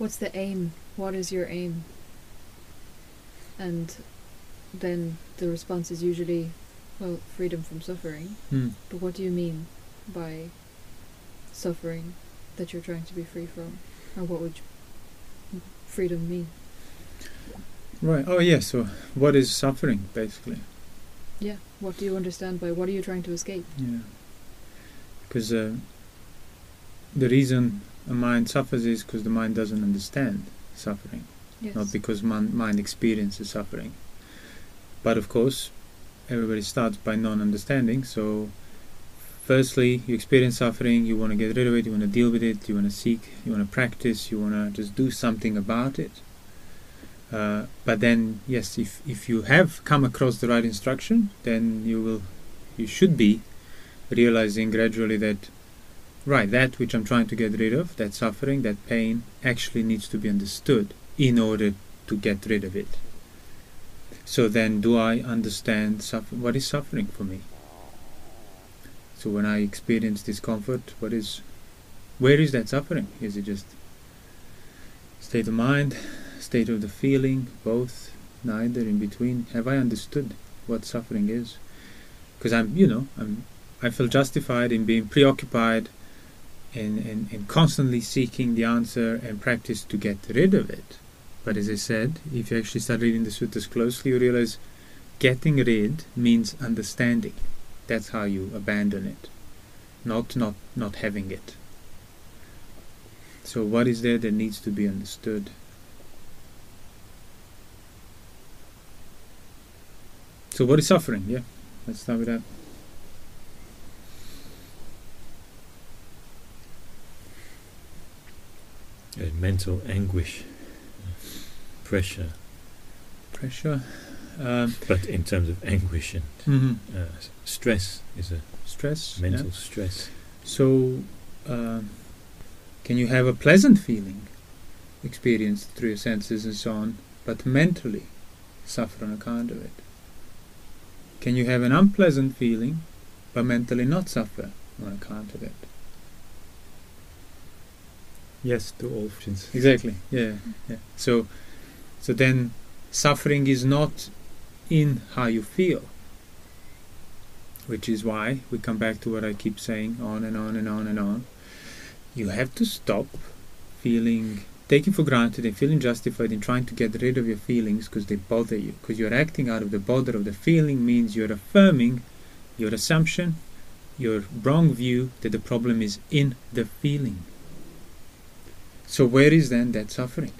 What's the aim? What is your aim? And then the response is usually, well, freedom from suffering. But what do you mean by suffering that you're trying to be free from? And what would freedom mean? Right. Oh, yeah. So what is suffering, basically? Yeah. What do you understand by what are you trying to escape? Yeah. Because the reason a mind suffers is because the mind doesn't understand suffering. Yes. Not because mind experiences suffering. But of course, everybody starts by non-understanding. So firstly, you experience suffering, you want to get rid of it, you want to deal with it, you want to seek, you want to practice, you want to just do something about it. But then, yes, if you have come across the right instruction, then you should be realizing gradually that, right, that which I'm trying to get rid of, that suffering, that pain, actually needs to be understood in order to get rid of it. So then, do I understand suffering? What is suffering for me? So when I experience discomfort, where is that suffering? Is it just state of mind? State of the feeling, both, neither, in between? Have I understood what suffering is? Because I feel justified in being preoccupied and constantly seeking the answer and practice to get rid of it. But as I said, if you actually start reading the suttas closely, you realize getting rid means understanding. That's how you abandon it, not having it. So what is there that needs to be understood? So what is suffering? Yeah, let's start with that. Mental anguish, pressure. But in terms of anguish and stress, is a stress, mental stress. So, can you have a pleasant feeling, experienced through your senses and so on, but mentally suffer on account of it? Can you have an unpleasant feeling, but mentally not suffer on account of it? Yes, to all things. Exactly. Yeah. So then, suffering is not in how you feel, which is why we come back to what I keep saying on and on and on and on. You have to stop taking for granted and feeling justified in trying to get rid of your feelings because they bother you. Because you're acting out of the bother of the feeling means you're affirming your assumption, your wrong view that the problem is in the feeling. So where is then that suffering?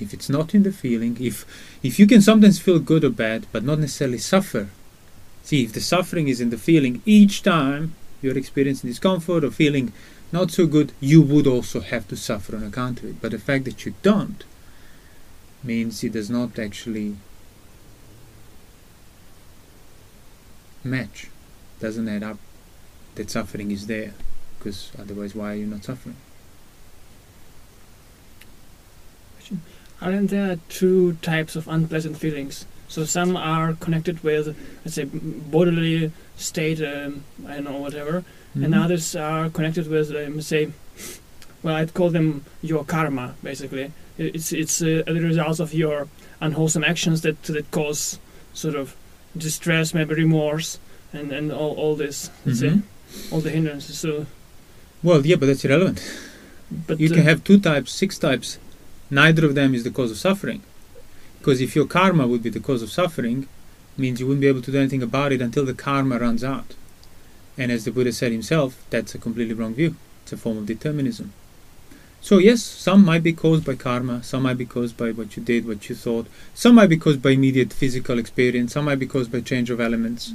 If it's not in the feeling, if you can sometimes feel good or bad, but not necessarily suffer. See, if the suffering is in the feeling, each time you're experiencing discomfort or feeling not so good, you would also have to suffer on account of it. But the fact that you don't means it does not actually match, doesn't add up that suffering is there, because otherwise why are you not suffering? Aren't there two types of unpleasant feelings? So some are connected with, let's say, bodily state, I don't know, whatever. Mm-hmm. And others are connected with, say, well, I'd call them your karma, basically. It's the results of your unwholesome actions that cause sort of distress, maybe remorse, and all this, let's say, all the hindrances. So, well, yeah, but that's irrelevant. But you can have two types, six types. Neither of them is the cause of suffering. Because if your karma would be the cause of suffering, means you wouldn't be able to do anything about it until the karma runs out. And as the Buddha said himself, that's a completely wrong view. It's a form of determinism. So yes, some might be caused by karma, some might be caused by what you did, what you thought, some might be caused by immediate physical experience, some might be caused by change of elements.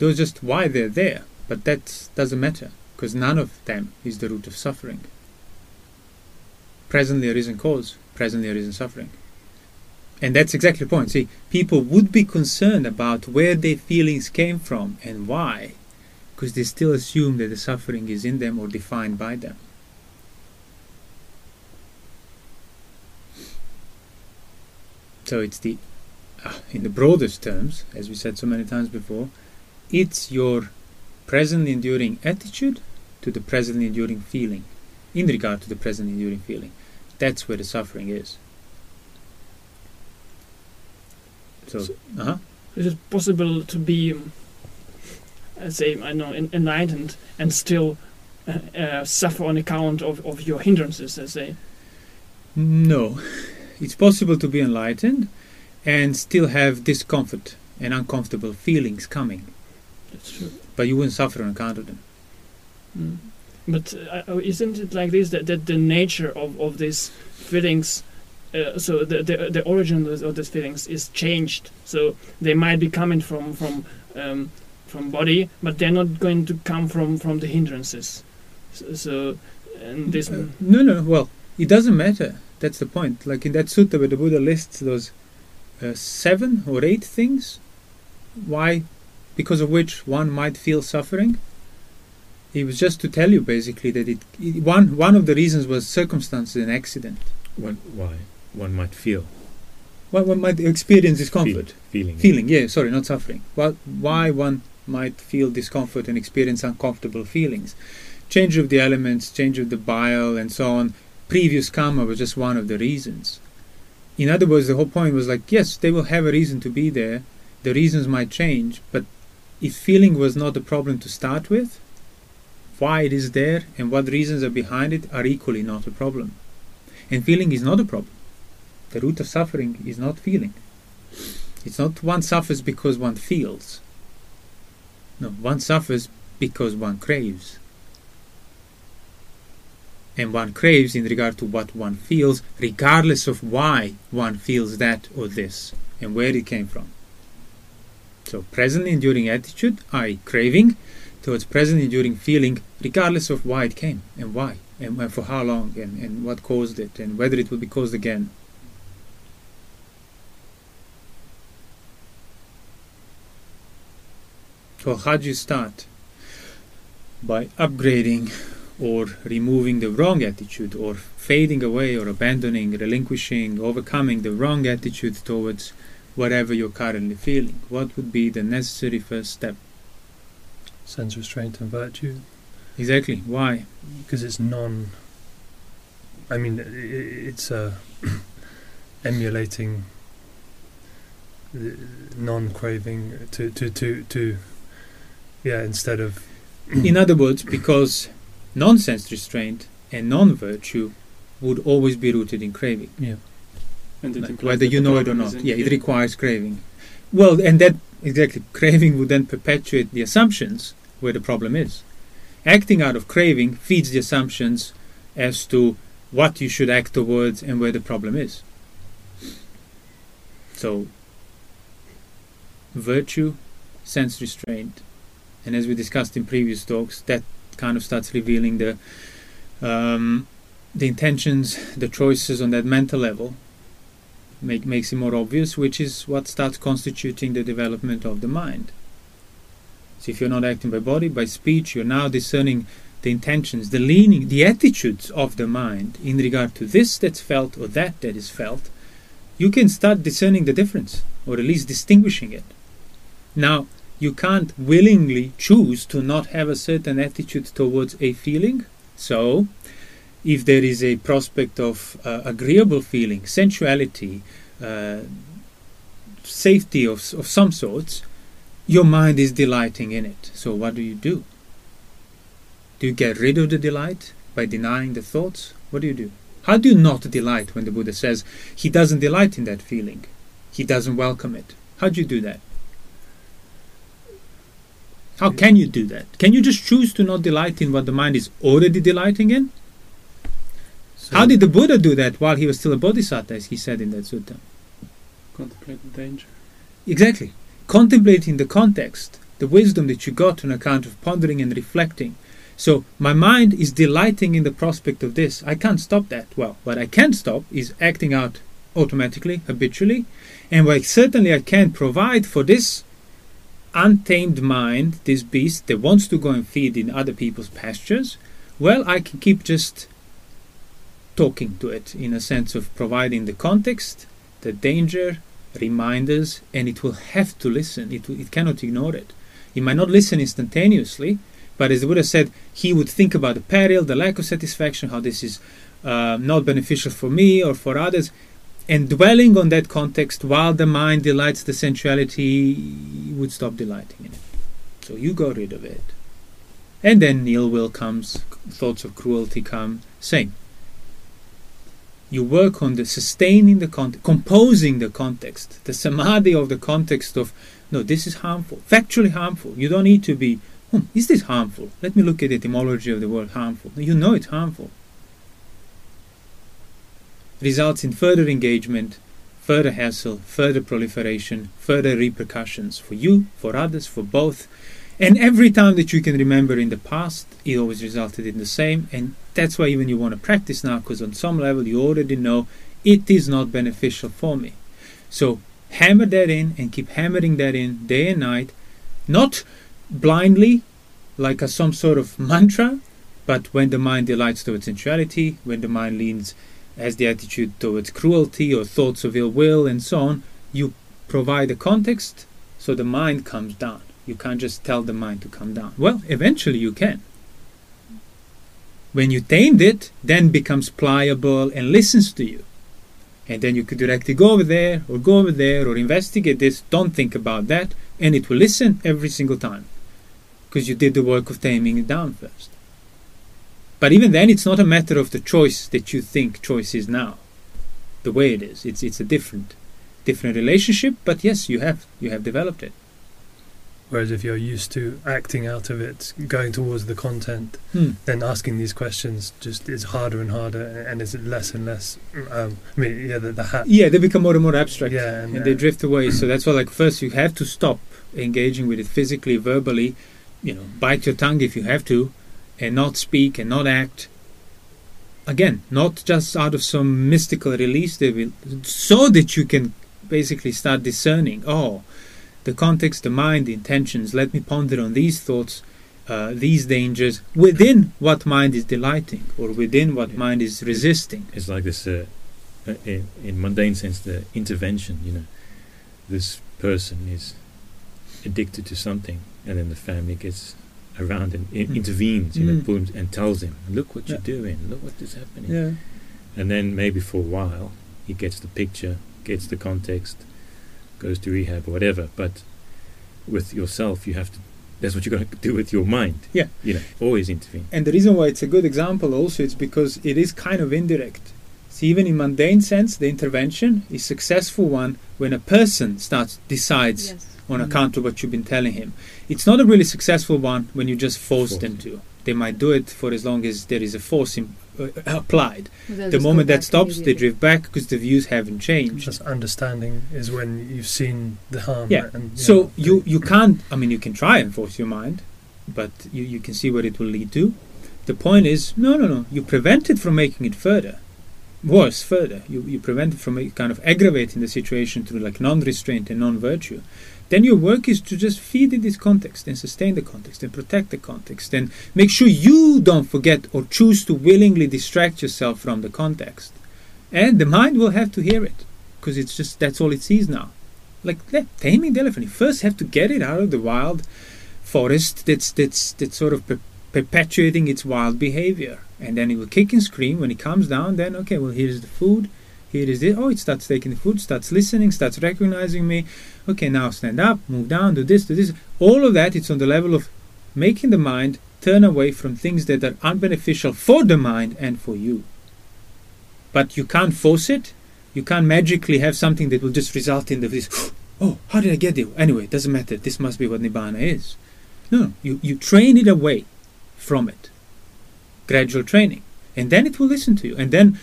Those just why they're there, but that doesn't matter, because none of them is the root of suffering. Presently arisen cause, presently arisen suffering. And that's exactly the point. See, people would be concerned about where their feelings came from and why, because they still assume that the suffering is in them or defined by them. So it's in the broadest terms, as we said so many times before, it's your presently enduring attitude to the presently enduring feeling, in regard to the presently enduring feeling. That's where the suffering is. So is it possible to be, say, I know, enlightened and still suffer on account of your hindrances, let's say? No. It's possible to be enlightened and still have discomfort and uncomfortable feelings coming. That's true. But you wouldn't suffer on account of them. Mm. But isn't it like this, that the nature of these feelings, so the origin of these feelings is changed? So they might be coming from body, but they're not going to come from the hindrances. So and this no. Well, it doesn't matter. That's the point. Like in that sutta where the Buddha lists those 7 or 8 things, why, because of which one might feel suffering. It was just to tell you basically that one of the reasons was circumstances and accident. Why one might feel? Why one might experience discomfort. Feeling. Yeah, sorry, not suffering. Why one might feel discomfort and experience uncomfortable feelings? Change of the elements, change of the bile, and so on. Previous karma was just one of the reasons. In other words, the whole point was like, yes, they will have a reason to be there. The reasons might change, but if feeling was not a problem to start with, why it is there and what reasons are behind it are equally not a problem. And feeling is not a problem. The root of suffering is not feeling. It's not one suffers because one feels. No, one suffers because one craves. And one craves in regard to what one feels, regardless of why one feels that or this and where it came from. So present enduring attitude, i.e. craving, towards present enduring feeling, regardless of why it came and why and for how long and what caused it and whether it will be caused again. So how do you start? By upgrading or removing the wrong attitude, or fading away or abandoning, relinquishing, overcoming the wrong attitude towards whatever you're currently feeling. What would be the necessary first step? Sense restraint and virtue. Exactly. Why? Because it's emulating non-craving to instead of... In other words, because non-sense restraint and non-virtue would always be rooted in craving. Yeah. And like whether you know it or not. Yeah, it requires craving. Well, and that... Exactly. Craving would then perpetuate the assumptions where the problem is. Acting out of craving feeds the assumptions as to what you should act towards and where the problem is. So, virtue, sense restraint. And as we discussed in previous talks, that kind of starts revealing the intentions, the choices on that mental level. Makes it more obvious, which is what starts constituting the development of the mind. So if you're not acting by body, by speech, you're now discerning the intentions, the leaning, the attitudes of the mind in regard to this that's felt or that is felt. You can start discerning the difference, or at least distinguishing it. Now, you can't willingly choose to not have a certain attitude towards a feeling, so... If there is a prospect of agreeable feeling, sensuality, safety of some sorts, your mind is delighting in it. So what do? Do you get rid of the delight by denying the thoughts? What do you do? How do you not delight when the Buddha says he doesn't delight in that feeling? He doesn't welcome it. How do you do that? How can you do that? Can you just choose to not delight in what the mind is already delighting in? So how did the Buddha do that while he was still a bodhisattva, as he said in that sutta? Contemplate the danger. Exactly. Contemplating the context, the wisdom that you got on account of pondering and reflecting. So, my mind is delighting in the prospect of this. I can't stop that. Well, what I can stop is acting out automatically, habitually. And what certainly I can provide for this untamed mind, this beast that wants to go and feed in other people's pastures, well, I can keep just... talking to it in a sense of providing the context, the danger, reminders, and it will have to listen. It cannot ignore it. It might not listen instantaneously, but as the Buddha said, he would think about the peril, the lack of satisfaction, how this is not beneficial for me or for others, and dwelling on that context while the mind delights the sensuality would stop delighting in it. So you got rid of it. And then nil will comes, thoughts of cruelty come, same. You work on the sustaining the context, composing the context, the samadhi of the context of, no, this is harmful, factually harmful. You don't need to be, is this harmful? Let me look at the etymology of the word harmful. You know it's harmful. Results in further engagement, further hassle, further proliferation, further repercussions for you, for others, for both. And every time that you can remember in the past, it always resulted in the same. And that's why even you want to practice now, because on some level you already know it is not beneficial for me. So hammer that in and keep hammering that in day and night, not blindly, like a, some sort of mantra, but when the mind delights towards sensuality, when the mind leans as the attitude towards cruelty or thoughts of ill will and so on, you provide a context so the mind comes down. You can't just tell the mind to come down. Well, eventually you can. When you tamed it, then becomes pliable and listens to you. And then you could directly go over there, or investigate this, don't think about that, and it will listen every single time. Because you did the work of taming it down first. But even then, it's not a matter of the choice that you think choice is now. The way it is. It's a different relationship, but yes, you have developed it. Whereas if you're used to acting out of it, going towards the content, then asking these questions just is harder and harder, and is less and less. They become more and more abstract, and they drift away. So that's why, like, first you have to stop engaging with it physically, verbally. You know, bite your tongue if you have to, and not speak and not act. Again, not just out of some mystical release, so that you can basically start discerning. The context, the mind, the intentions, let me ponder on these thoughts, these dangers, within what mind is delighting, or within what mind is resisting. It's like this, in mundane sense, the intervention, you know. This person is addicted to something, and then the family gets around and intervenes, you know, pulls and tells him, look what you're doing, look what is happening. Yeah. And then maybe for a while, he gets the picture, gets the context, goes to rehab or whatever, but with yourself you have to, that's what you're going to do with your mind, you know, always intervene. And the reason why it's a good example also is because it is kind of indirect. See, even in mundane sense, the intervention is successful one when a person decides on account of what you've been telling him. It's not a really successful one when you just force them to. They might do it for as long as there is a force applied. The moment that stops, they drift back because the views haven't changed. Just understanding is when you've seen the harm. So you can't, you can try and force your mind, but you can see what it will lead to. The point is, no, you prevent it from making it further. Worse, further. You prevent it from kind of aggravating the situation through like non-restraint and non-virtue. Then your work is to just feed in this context and sustain the context and protect the context and make sure you don't forget or choose to willingly distract yourself from the context. And the mind will have to hear it because it's just, that's all it sees now. Like taming the elephant, you first have to get it out of the wild forest that's sort of perpetuating its wild behavior. And then it will kick and scream. When it comes down, then, okay, well, here's the food. Here is it. Oh, it starts taking the food, starts listening, starts recognizing me. Okay, now stand up, move down, do this, do this. All of that, it's on the level of making the mind turn away from things that are unbeneficial for the mind and for you. But you can't force it. You can't magically have something that will just result in this, how did I get there? Anyway, it doesn't matter. This must be what Nibbana is. No, you train it away from it. Gradual training. And then it will listen to you. And then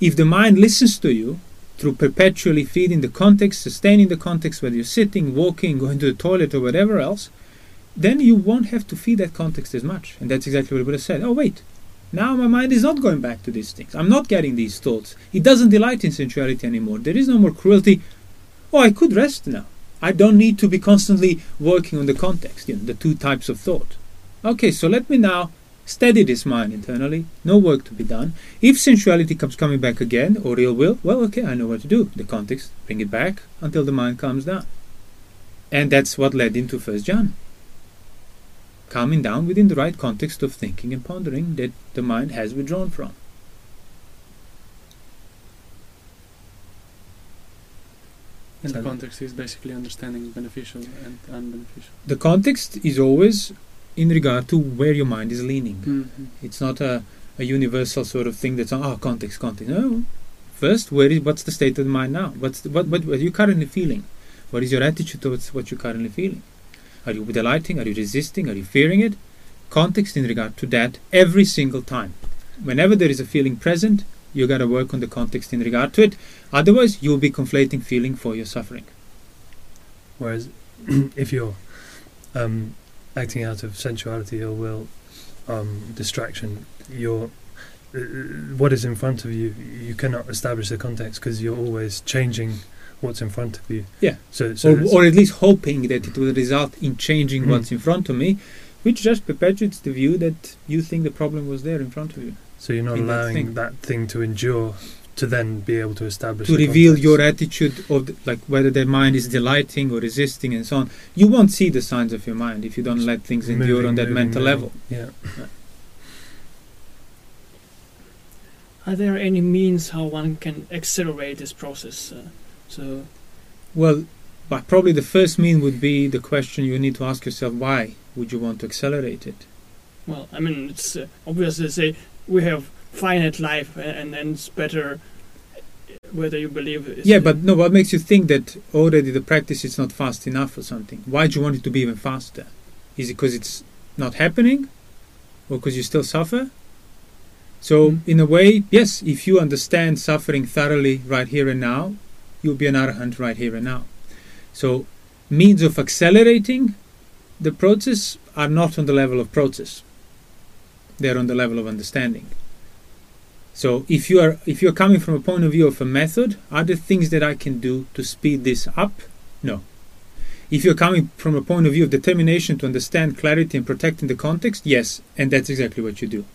if the mind listens to you through perpetually feeding the context, sustaining the context, whether you're sitting, walking, going to the toilet or whatever else, then you won't have to feed that context as much. And that's exactly what Buddha said. Oh, wait, now my mind is not going back to these things. I'm not getting these thoughts. It doesn't delight in sensuality anymore. There is no more cruelty. Oh, I could rest now. I don't need to be constantly working on the context, you know, the two types of thought. Okay, so let me now steady this mind internally, no work to be done. If sensuality comes coming back again, or ill will, well, okay, I know what to do. The context, bring it back until the mind calms down. And that's what led into First Jhana. Calming down within the right context of thinking and pondering that the mind has withdrawn from. And the context is basically understanding beneficial and unbeneficial. The context is always in regard to where your mind is leaning. Mm-hmm. It's not a universal sort of thing that's, oh, context. No. First, what's the state of the mind now? What are you currently feeling? What is your attitude towards what you're currently feeling? Are you delighting? Are you resisting? Are you fearing it? Context in regard to that every single time. Whenever there is a feeling present, you got to work on the context in regard to it. Otherwise, you'll be conflating feeling for your suffering. Whereas, if you're acting out of sensuality or will, distraction, you're what is in front of you, you cannot establish the context because you're always changing what's in front of you. Yeah. So or at least hoping that it will result in changing what's in front of me, which just perpetuates the view that you think the problem was there in front of you. So you're not allowing that thing to endure, to then be able to establish, to reveal context. Your attitude of like whether their mind is delighting or resisting and so on. You won't see the signs of your mind if you don't let things endure on that mental level. Yeah. Are there any means how one can accelerate this process? But probably the first mean would be the question you need to ask yourself: why would you want to accelerate it? Well, I mean, it's obvious to say we have finite life, and it's better whether you believe. What makes you think that already the practice is not fast enough or something? Why do you want it to be even faster? Is it because it's not happening, or because you still suffer? So in a way, yes, if you understand suffering thoroughly right here and now, you'll be an arahant right here and now. So means of accelerating the process are not on the level of process. They're on the level of understanding. So if you're coming from a point of view of a method, are there things that I can do to speed this up? No. If you're coming from a point of view of determination to understand clarity and protecting the context, yes, and that's exactly what you do.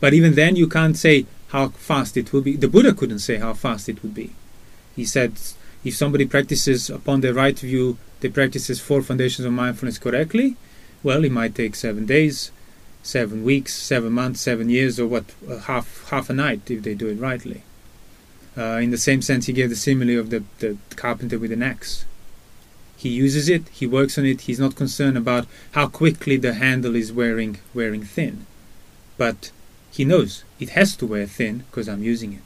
But even then, you can't say how fast it will be. The Buddha couldn't say how fast it would be. He said, if somebody practices upon the right view, they practices 4 foundations of mindfulness correctly, well, it might take 7 days, 7 weeks, 7 months, 7 years, or half a night if they do it rightly. In the same sense, he gave the simile of the carpenter with an axe. He uses it, he works on it, he's not concerned about how quickly the handle is wearing thin. But he knows it has to wear thin because I'm using it.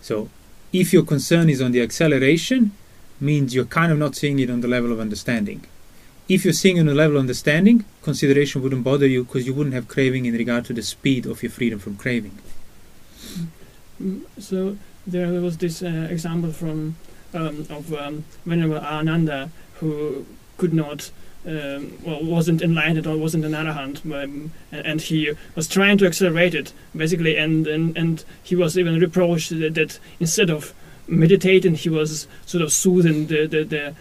So if your concern is on the acceleration, means you're kind of not seeing it on the level of understanding. If you're seeing it on the level of understanding, consideration wouldn't bother you because you wouldn't have craving in regard to the speed of your freedom from craving. So there was this example from of Venerable Ananda, who could not wasn't enlightened or wasn't an arahant, and he was trying to accelerate it basically, and he was even reproached that instead of meditating, he was sort of soothing the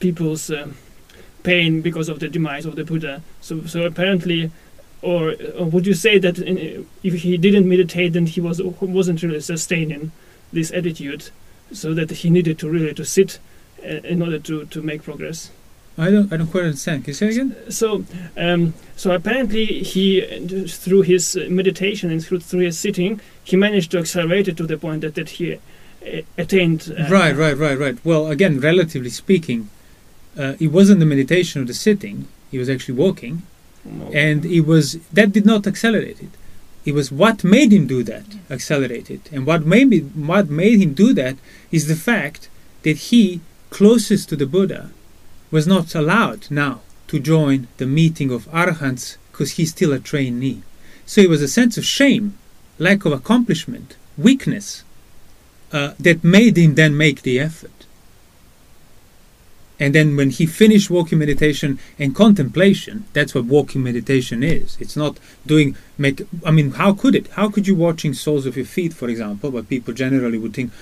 people's pain because of the demise of the Buddha. So apparently, or would you say that if he didn't meditate, then he wasn't really sustaining this attitude, so that he needed to really to sit in order to make progress? I don't quite understand. Can you say it again? So apparently he, through his meditation and through his sitting, he managed to accelerate it to the point that he attained. Right. Well, again, relatively speaking, it wasn't the meditation of the sitting. He was actually walking, and that did not accelerate it. It was what made him do that accelerate it, and what made him do that is the fact that he, closest to the Buddha, was not allowed now to join the meeting of arahants because he's still a trainee. So it was a sense of shame, lack of accomplishment, weakness, that made him then make the effort. And then when he finished walking meditation and contemplation, that's what walking meditation is. It's not doing... how could it? How could you watching soles of your feet, for example, what people generally would think,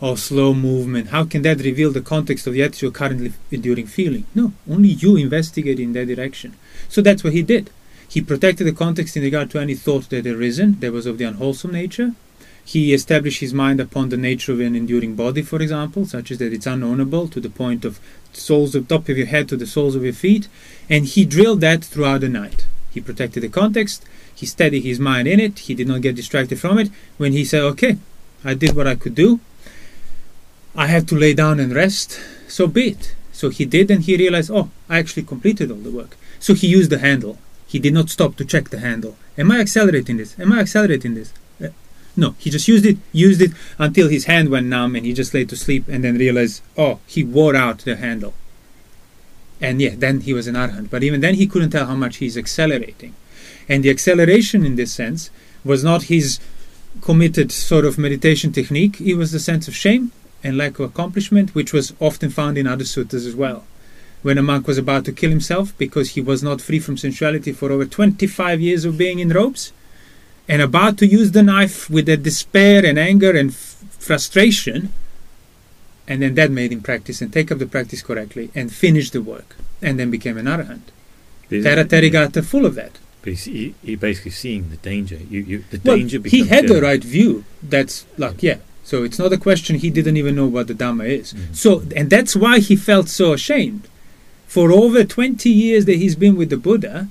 or slow movement, how can that reveal the context of the attitude you're currently enduring feeling? No, only you investigate in that direction. So that's what he did. He protected the context in regard to any thought that had arisen, that was of the unwholesome nature. He established his mind upon the nature of an enduring body, for example, such as that it's unknowable to the point of soles of top of your head to the soles of your feet. And he drilled that throughout the night. He protected the context. He steadied his mind in it. He did not get distracted from it. When he said, okay, I did what I could do, I have to lay down and rest, so be it. So he did, and he realized, oh, I actually completed all the work. So he used the handle. He did not stop to check the handle. Am I accelerating this? Am I accelerating this? No, he just used it until his hand went numb and he just laid to sleep and then realized, oh, he wore out the handle. And yeah, then he was an arahant. But even then he couldn't tell how much he's accelerating. And the acceleration in this sense was not his committed sort of meditation technique. It was the sense of shame and lack of accomplishment, which was often found in other suttas as well. When a monk was about to kill himself because he was not free from sensuality for over 25 years of being in robes, and about to use the knife with that despair and anger and frustration, and then that made him practice and take up the practice correctly and finish the work, and then became an arahant. Thera Therigata full of that. But he basically seeing the danger. Danger becomes. He had the right view. That's like, yeah. So it's not a question. He didn't even know what the Dhamma is. Mm-hmm. So, and that's why he felt so ashamed. For over 20 years that he's been with the Buddha,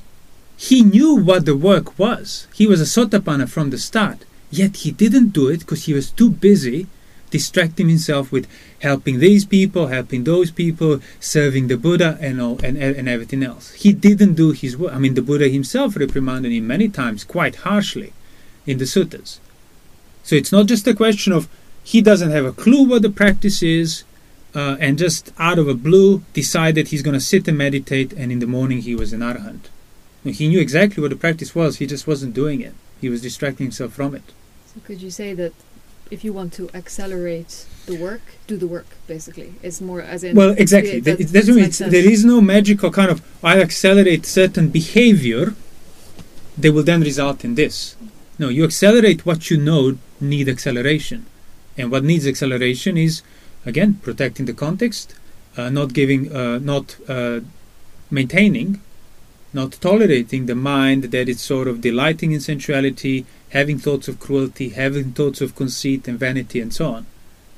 he knew what the work was. He was a Sotapanna from the start. Yet he didn't do it because he was too busy distracting himself with helping these people, helping those people, serving the Buddha and all, and everything else. He didn't do his work. I mean, the Buddha himself reprimanded him many times, quite harshly, in the suttas. So it's not just a question of he doesn't have a clue what the practice is, and just out of a blue decided he's going to sit and meditate, and in the morning he was an arahant. And he knew exactly what the practice was, he just wasn't doing it. He was distracting himself from it. So could you say that if you want to accelerate the work, do the work, basically? It's more as in... Well, exactly. There is no magical kind of, I accelerate certain behavior, they will then result in this. No, you accelerate what you know need acceleration. And what needs acceleration is, again, protecting the context, not maintaining, not tolerating the mind that is sort of delighting in sensuality, having thoughts of cruelty, having thoughts of conceit and vanity and so on.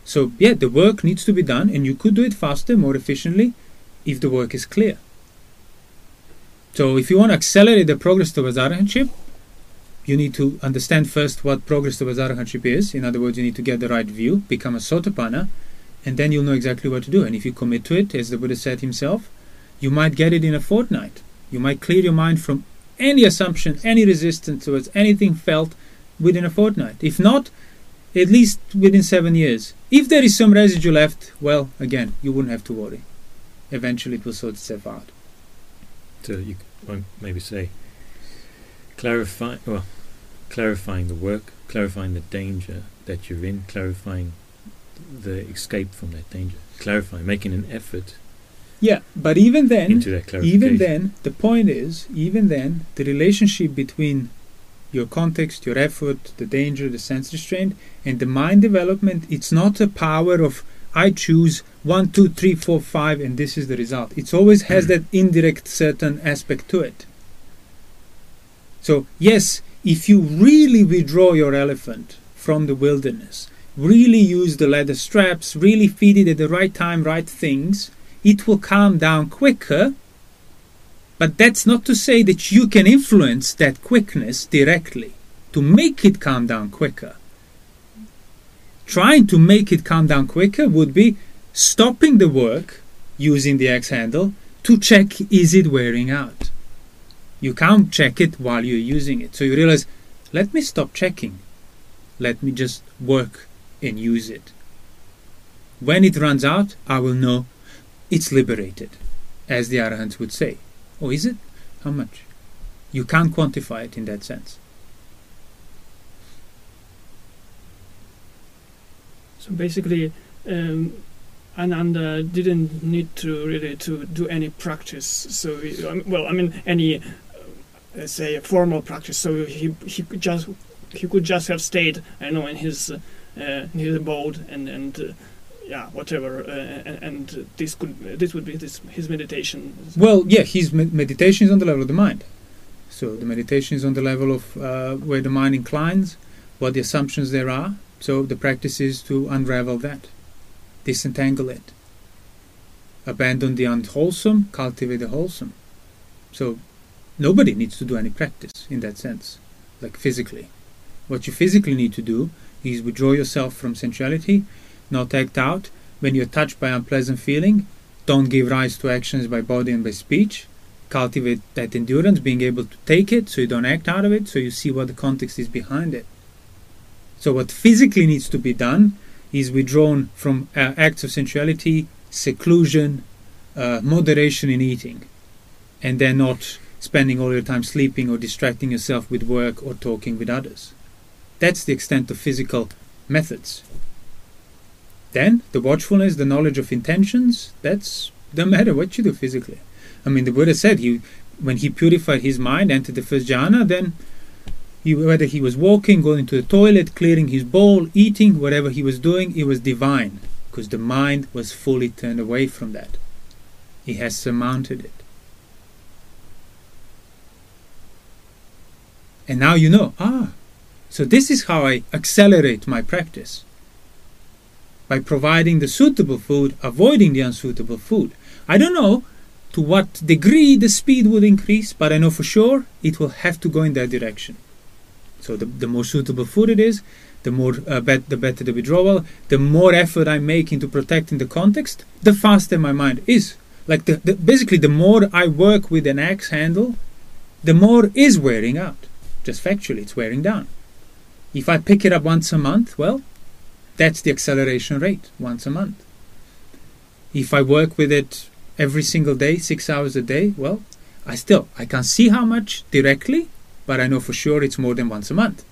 So yeah, the work needs to be done, and you could do it faster, more efficiently, if the work is clear. So if you want to accelerate the progress towards arahantship, you need to understand first what progress towards arahantship is. In other words, you need to get the right view, become a Sotapanna, and then you'll know exactly what to do. And if you commit to it, as the Buddha said himself, you might get it in a fortnight. You might clear your mind from any assumption, any resistance towards anything felt within a fortnight. If not, at least within 7 years. If there is some residue left, well, again, you wouldn't have to worry. Eventually it will sort itself out. So you could maybe say clarifying the work, clarifying the danger that you're in, clarifying the escape from that danger, clarifying, making an effort. Yeah, but even then, the point is, even then, the relationship between your context, your effort, the danger, the sense restraint, and the mind development, it's not a power of, I choose 1, 2, 3, 4, 5, and this is the result. It always has that indirect certain aspect to it. So, yes, if you really withdraw your elephant from the wilderness, really use the leather straps, really feed it at the right time, right things, it will calm down quicker, but that's not to say that you can influence that quickness directly to make it calm down quicker. Trying to make it calm down quicker would be stopping the work using the axe handle to check, is it wearing out? You can't check it while you're using it. So you realize, let me stop checking. Let me just work and use it. When it runs out, I will know it's liberated, as the arahants would say. Oh, is it? How much? You can't quantify it in that sense. So basically, Ananda didn't need to really to do any practice. So, any formal practice. So he could just have stayed, I know, in his abode and yeah, whatever, and this would be his meditation. Well, yeah, his meditation is on the level of the mind. So the meditation is on the level of where the mind inclines, what the assumptions there are. So the practice is to unravel that, disentangle it, abandon the unwholesome, cultivate the wholesome. So nobody needs to do any practice in that sense, like physically. What you physically need to do is withdraw yourself from sensuality, not act out, When you're touched by unpleasant feeling, don't give rise to actions by body and by speech. Cultivate that endurance, being able to take it so you don't act out of it, so you see what the context is behind it. So what physically needs to be done is withdrawn from acts of sensuality, seclusion, moderation in eating, and then not spending all your time sleeping or distracting yourself with work or talking with others. That's the extent of physical methods. Then, the watchfulness, the knowledge of intentions, that's no matter what you do physically. I mean, the Buddha said when he purified his mind, entered the first jhana, then whether he was walking, going to the toilet, clearing his bowl, eating, whatever he was doing, it was divine, because the mind was fully turned away from that. He has surmounted it. And now you know, so this is how I accelerate my practice. By providing the suitable food, avoiding the unsuitable food. I don't know to what degree the speed would increase, but I know for sure it will have to go in that direction. So the more suitable food it is, the better the withdrawal, the more effort I make into protecting the context, the faster my mind is. Like basically, the more I work with an axe handle, the more is wearing out. Just factually, it's wearing down. If I pick it up once a month, well, that's the acceleration rate, once a month. If I work with it every single day, 6 hours a day, well, I can't see how much directly, but I know for sure it's more than once a month.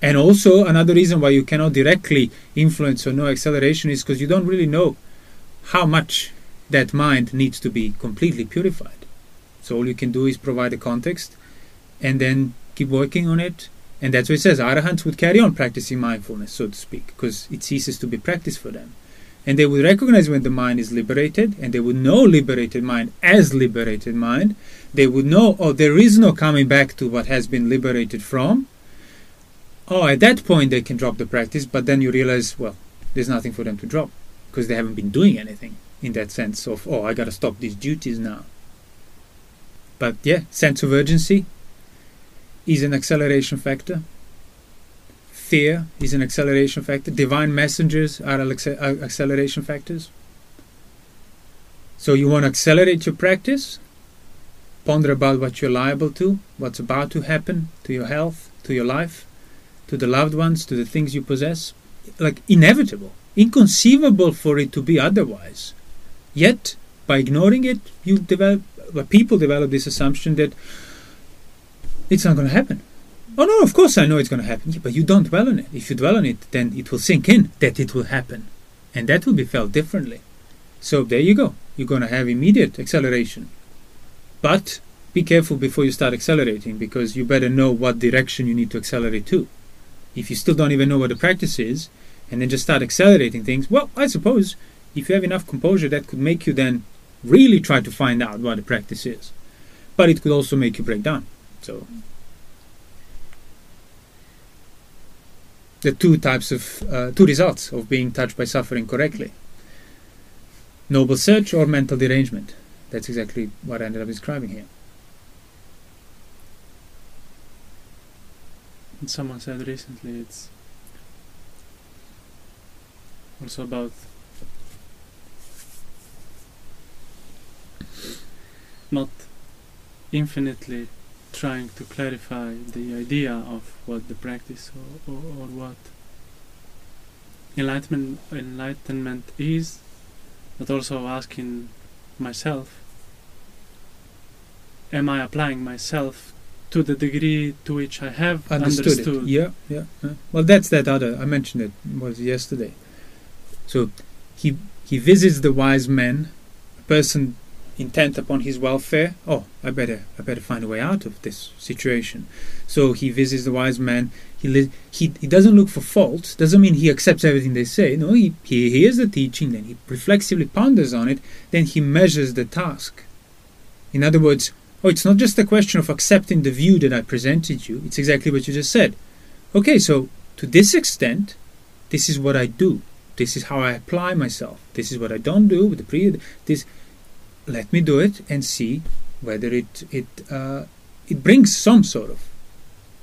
And also, another reason why you cannot directly influence or know acceleration is because you don't really know how much that mind needs to be completely purified. So all you can do is provide a context and then keep working on it. And that's what it says, Arahants would carry on practicing mindfulness, so to speak, because it ceases to be practiced for them. And they would recognize when the mind is liberated, and they would know liberated mind as liberated mind. They would know, oh, there is no coming back to what has been liberated from. Oh, at that point they can drop the practice, but then you realize, well, there's nothing for them to drop, because they haven't been doing anything in that sense of, oh, I got to stop these duties now. But yeah, sense of urgency is an acceleration factor. Fear is an acceleration factor. Divine messengers are acceleration factors. So you want to accelerate your practice. Ponder about what you're liable to, what's about to happen to your health, to your life, to the loved ones, to the things you possess. Like inevitable, inconceivable for it to be otherwise. Yet, by ignoring it, people develop this assumption that it's not going to happen. Oh no, of course I know it's going to happen. Yeah, but you don't dwell on it. If you dwell on it, then it will sink in that it will happen. And that will be felt differently. So there you go. You're going to have immediate acceleration. But be careful before you start accelerating, because you better know what direction you need to accelerate to. If you still don't even know what the practice is, and then just start accelerating things, well, I suppose if you have enough composure, that could make you then really try to find out what the practice is. But it could also make you break down. So the two results of being touched by suffering correctly: noble search or mental derangement. That's exactly what I ended up describing here. And someone said recently it's also about not infinitely trying to clarify the idea of what the practice or what enlightenment is, but also asking myself, am I applying myself to the degree to which I have understood it. Yeah. Well, that's that other, I mentioned it was yesterday. So he visits the wise men, a person intent upon his welfare. Oh, I better find a way out of this situation. So he visits the wise man. He doesn't look for faults. Doesn't mean he accepts everything they say. No, he hears the teaching, then he reflexively ponders on it, then he measures the task. In other words, it's not just a question of accepting the view that I presented you. It's exactly what you just said. Okay, so to this extent, this is what I do. This is how I apply myself. This is what I don't do with the this. Let me do it and see whether it brings some sort of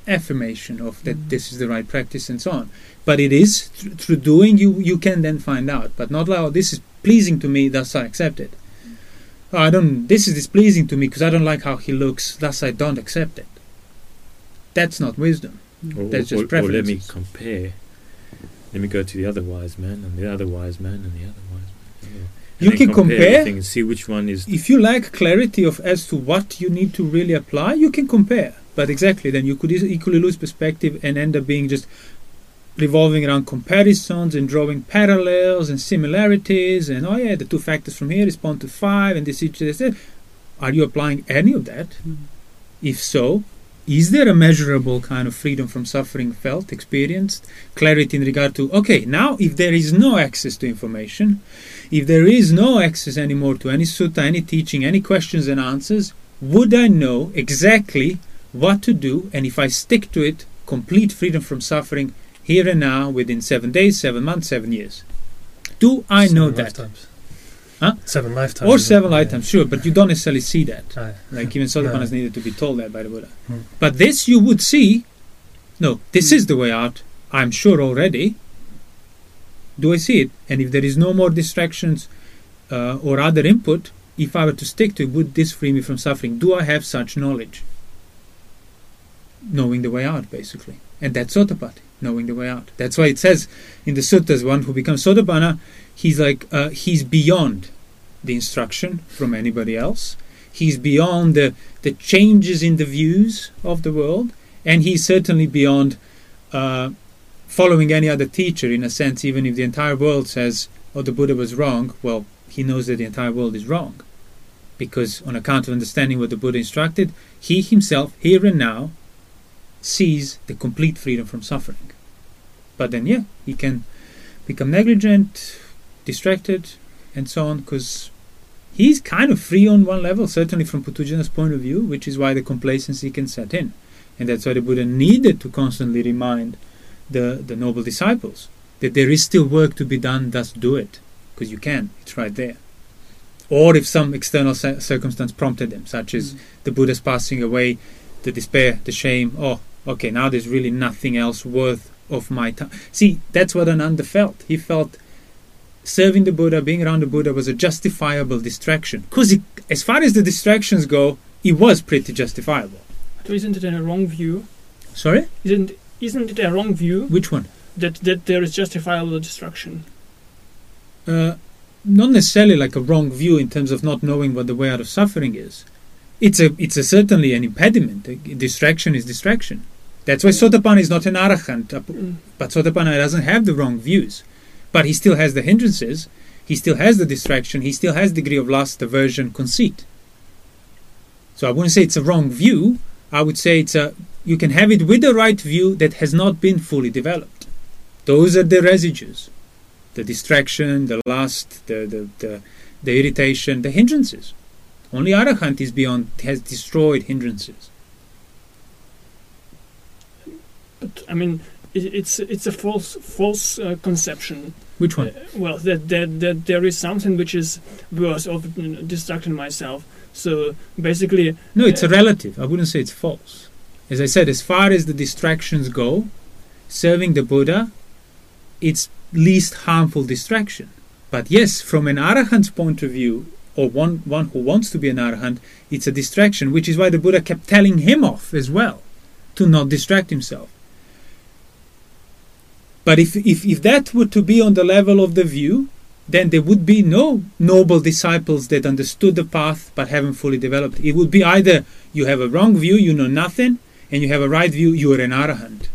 affirmation of that this is the right practice and so on. But it is through doing you can then find out, but not like, oh, this is pleasing to me, thus I accept it. Oh, this is displeasing to me because I don't like how he looks, thus I don't accept it. That's not wisdom. That's just preference. Or let me compare. Let me go to the other wise man and the other wise man and the other wise man. Yeah. You can compare and see which one is. If you lack clarity of as to what you need to really apply, you can compare. But exactly, then you could equally lose perspective and end up being just revolving around comparisons and drawing parallels and similarities and, oh yeah, the two factors from here respond to 5 and this. Are you applying any of that? If so, is there a measurable kind of freedom from suffering felt, experienced, clarity in regard to, okay, now if there is no access to information, if there is no access anymore to any sutta, any teaching, any questions and answers, would I know exactly what to do? And if I stick to it, complete freedom from suffering here and now, within 7 days, 7 months, 7 years. Do I know that? Lifetimes. Huh? 7 lifetimes. Or 7 lifetimes, sure, but you don't necessarily see that. Like even Sotapannas needed to be told that by the Buddha. But this you would see, no, this is the way out, I'm sure already. Do I see it? And if there is no more distractions or other input, if I were to stick to it, would this free me from suffering? Do I have such knowledge? Knowing the way out, basically. And that's Sotapatti, knowing the way out. That's why it says in the suttas, one who becomes Sotapanna, he's like, he's beyond the instruction from anybody else. He's beyond the changes in the views of the world. And he's certainly beyond following any other teacher, in a sense, even if the entire world says, oh, the Buddha was wrong. Well, he knows that the entire world is wrong. Because on account of understanding what the Buddha instructed, he himself, here and now, sees the complete freedom from suffering. But then, yeah, he can become negligent, distracted, and so on, because he's kind of free on one level, certainly from Putujana's point of view, which is why the complacency can set in. And that's why the Buddha needed to constantly remind the noble disciples that there is still work to be done, thus do it, because you can, it's right there. Or if some external circumstance prompted them, such as the Buddha's passing away, the despair, the shame, oh, okay, now there's really nothing else worth of my time. See, that's what Ananda felt. He felt serving the Buddha, being around the Buddha was a justifiable distraction. Because as far as the distractions go, it was pretty justifiable. But isn't it a wrong view? Sorry? Isn't it a wrong view? Which one? That there is justifiable distraction. Not necessarily like a wrong view in terms of not knowing what the way out of suffering is. It's certainly an impediment. Distraction is distraction. That's why Sotapanna is not an arahant. But Sotapanna doesn't have the wrong views. But he still has the hindrances. He still has the distraction. He still has degree of lust, aversion, conceit. So I wouldn't say it's a wrong view. I would say it's a... You can have it with the right view that has not been fully developed. Those are the residues. The distraction, the lust, the irritation, the hindrances. Only Arahant is beyond, has destroyed hindrances. But, I mean, it's a false conception. Which one? Well, that there is something which is worse of distracting myself. So basically, no, it's a relative. I wouldn't say it's false. As I said, as far as the distractions go, serving the Buddha, it's least harmful distraction. But yes, from an Arahant's point of view, or one who wants to be an arahant, it's a distraction, which is why the Buddha kept telling him off as well, to not distract himself. But if that were to be on the level of the view, then there would be no noble disciples that understood the path but haven't fully developed. It would be either you have a wrong view, you know nothing, and you have a right view, you are an arahant.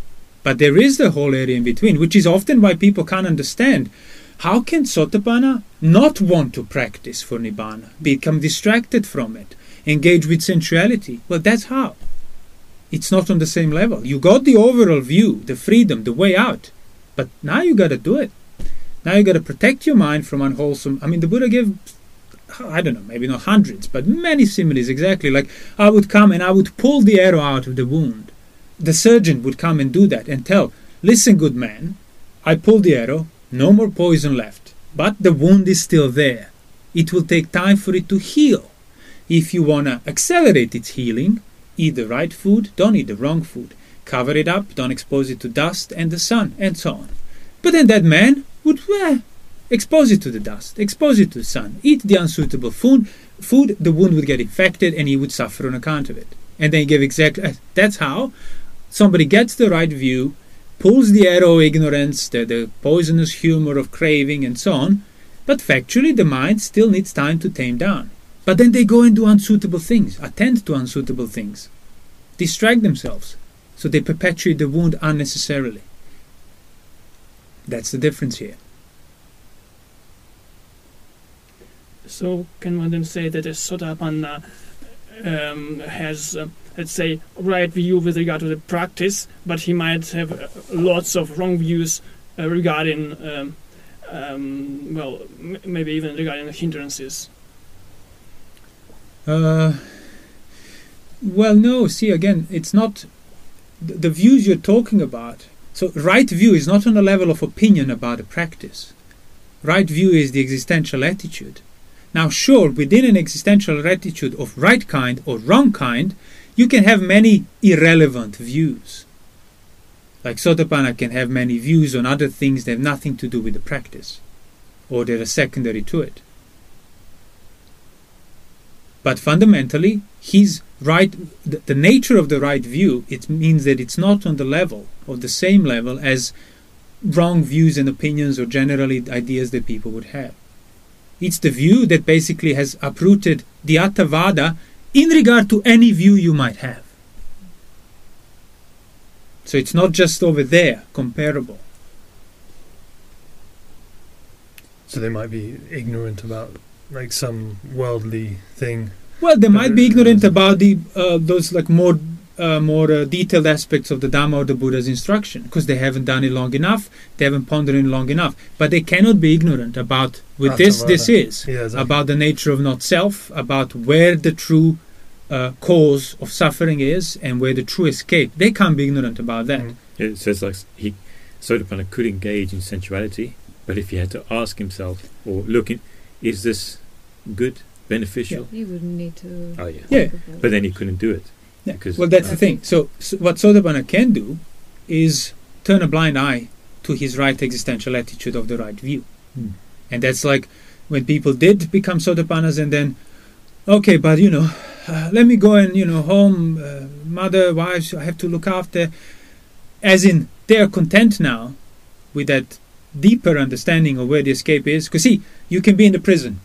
But there is the whole area in between, which is often why people can't understand. How can Sotapanna not want to practice for Nibbana, become distracted from it, engage with sensuality? Well, that's how. It's not on the same level. You got the overall view, the freedom, the way out. But now you got to do it. Now you got to protect your mind from unwholesome... I mean, the Buddha gave, I don't know, maybe not hundreds, but many similes exactly. Like, I would come and I would pull the arrow out of the wound. The surgeon would come and do that and tell, listen, good man, I pulled the arrow, no more poison left, but the wound is still there. It will take time for it to heal. If you want to accelerate its healing, eat the right food, don't eat the wrong food. Cover it up, don't expose it to dust and the sun, and so on. But then that man would expose it to the dust, expose it to the sun, eat the unsuitable food, the wound would get infected and he would suffer on account of it. And then he gave that's how somebody gets the right view, pulls the arrow of ignorance, the poisonous humor of craving and so on, but factually the mind still needs time to tame down. But then they go and do unsuitable things, attend to unsuitable things, distract themselves, so they perpetuate the wound unnecessarily. That's the difference here. So can one then say that a Sotapanna has, let's say, right view with regard to the practice, but he might have lots of wrong views regarding, maybe even regarding the hindrances? No, see, again, it's not the views you're talking about. So right view is not on a level of opinion about a practice. Right view is the existential attitude. Now, sure, within an existential attitude of right kind or wrong kind, you can have many irrelevant views. Like Sotapanna can have many views on other things that have nothing to do with the practice, or that are secondary to it. But fundamentally, his right, the nature of the right view, it means that it's not on the level, or the same level, as wrong views and opinions or generally ideas that people would have. It's the view that basically has uprooted the Attavada in regard to any view you might have. So it's not just over there, comparable. So they might be ignorant about like some worldly thing. Well, they might be ignorant about the those like more detailed aspects of the Dhamma or the Buddha's instruction, because they haven't done it long enough, they haven't pondered it long enough. But they cannot be ignorant about what this is, yeah, exactly. About the nature of not-self, about where the true cause of suffering is and where the true escape. They can't be ignorant about that. It says like Sotapanna could engage in sensuality, but if he had to ask himself or look in, is this good, beneficial? Yeah. He wouldn't need to. Oh yeah. Yeah. But then he couldn't do it. Yeah. Well, that's the thing. So what Sotapanna can do is turn a blind eye to his right existential attitude of the right view. Mm. And that's like when people did become Sotapannas and then, okay, but you know, let me go and, you know, home, mother, wife, I have to look after. As in, they are content now with that deeper understanding of where the escape is. Because see, you can be in the prison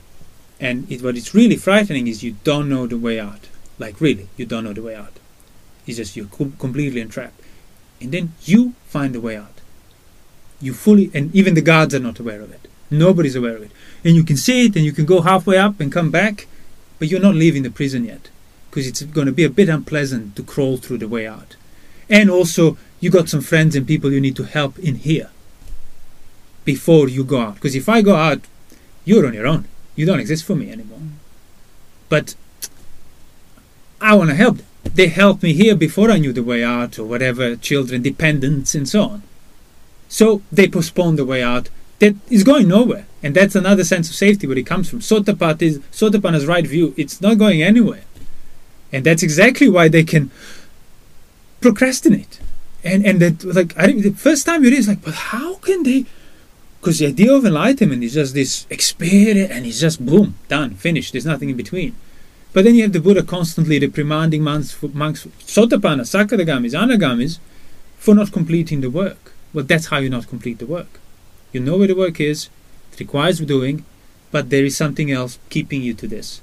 and what it's really frightening is you don't know the way out. Like really, you don't know the way out. It's just you're completely entrapped. And then you find the way out. You fully, and even the guards are not aware of it. Nobody's aware of it. And you can see it and you can go halfway up and come back, but you're not leaving the prison yet. Because it's going to be a bit unpleasant to crawl through the way out. And also, you got some friends and people you need to help in here before you go out. Because if I go out, you're on your own. You don't exist for me anymore. But I want to help them. They helped me here before I knew the way out or whatever, children, dependents and so on. So they postponed the way out. That is going nowhere. And that's another sense of safety where it comes from. Sotapanna's right view, it's not going anywhere. And that's exactly why they can procrastinate. And that, like, the first time you read, it's like, but how can they? Because the idea of enlightenment is just this experience and it's just boom, done, finished. There's nothing in between. But then you have the Buddha constantly reprimanding monks, Sotapanna, Sakadagamis, Anagamis, for not completing the work. Well, that's how you not complete the work. You know where the work is, it requires doing, but there is something else keeping you to this.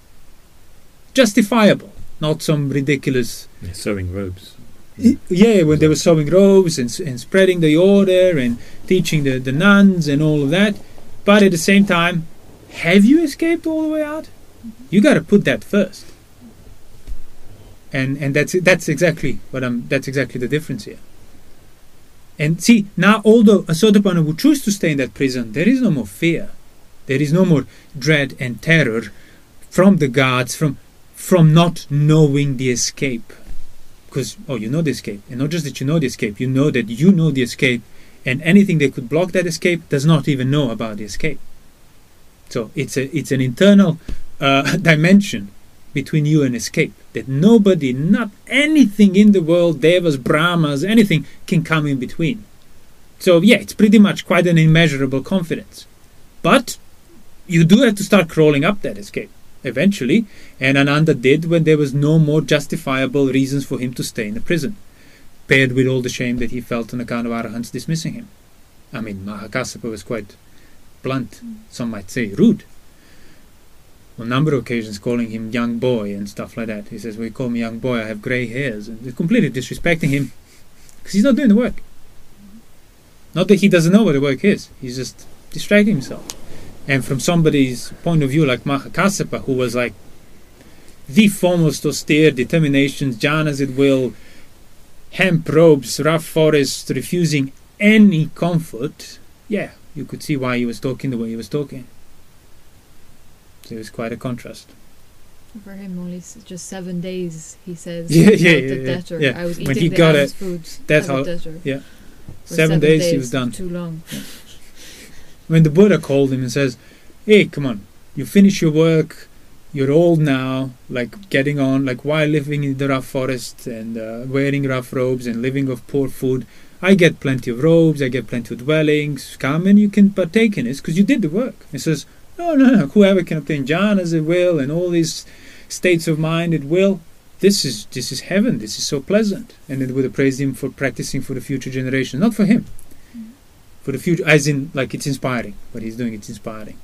Justifiable, not some ridiculous... Yeah, sewing robes. Yeah, when they were sewing robes and spreading the order and teaching the nuns and all of that. But at the same time, have you escaped all the way out? You got to put that first, and that's exactly what that's exactly the difference here. And see, now although a Sotapanna would choose to stay in that prison, there is no more fear, there is no more dread and terror from the guards from not knowing the escape, because you know the escape, and not just that you know the escape, you know that you know the escape, and anything that could block that escape does not even know about the escape. So it's an internal dimension between you and escape, that nobody, not anything in the world, devas, brahmas, anything, can come in between. So yeah, it's pretty much quite an immeasurable confidence. But you do have to start crawling up that escape eventually, and Ananda did when there was no more justifiable reasons for him to stay in the prison, paired with all the shame that he felt on account of Arahants dismissing him. I mean, Mahakassapa was quite blunt, some might say rude, on a number of occasions calling him young boy and stuff like that. He says, well, you call me young boy, I have grey hairs, and completely disrespecting him because he's not doing the work. Not that he doesn't know what the work is, he's just distracting himself. And from somebody's point of view like Mahakassapa, who was like the foremost austere determinations, jhanas at will, hemp robes, rough forests, refusing any comfort, yeah, you could see why he was talking the way he was talking. So it was quite a contrast. For him, only just 7 days, he says. I was eating the Arahant's food as a debtor. Yeah. 7 days he was done. Too long. Yeah. When the Buddha called him and says, hey, come on, you finish your work, you're old now, like getting on, like why living in the rough forest and wearing rough robes and living off poor food? I get plenty of robes, I get plenty of dwellings, come and you can partake in this because you did the work. He says, no, whoever can obtain jhanas at will and all these states of mind at will, this is heaven, this is so pleasant. And it would have praised him for practicing for the future generation, not for him. For the future, as in, like, it's inspiring. What he's doing, it's inspiring.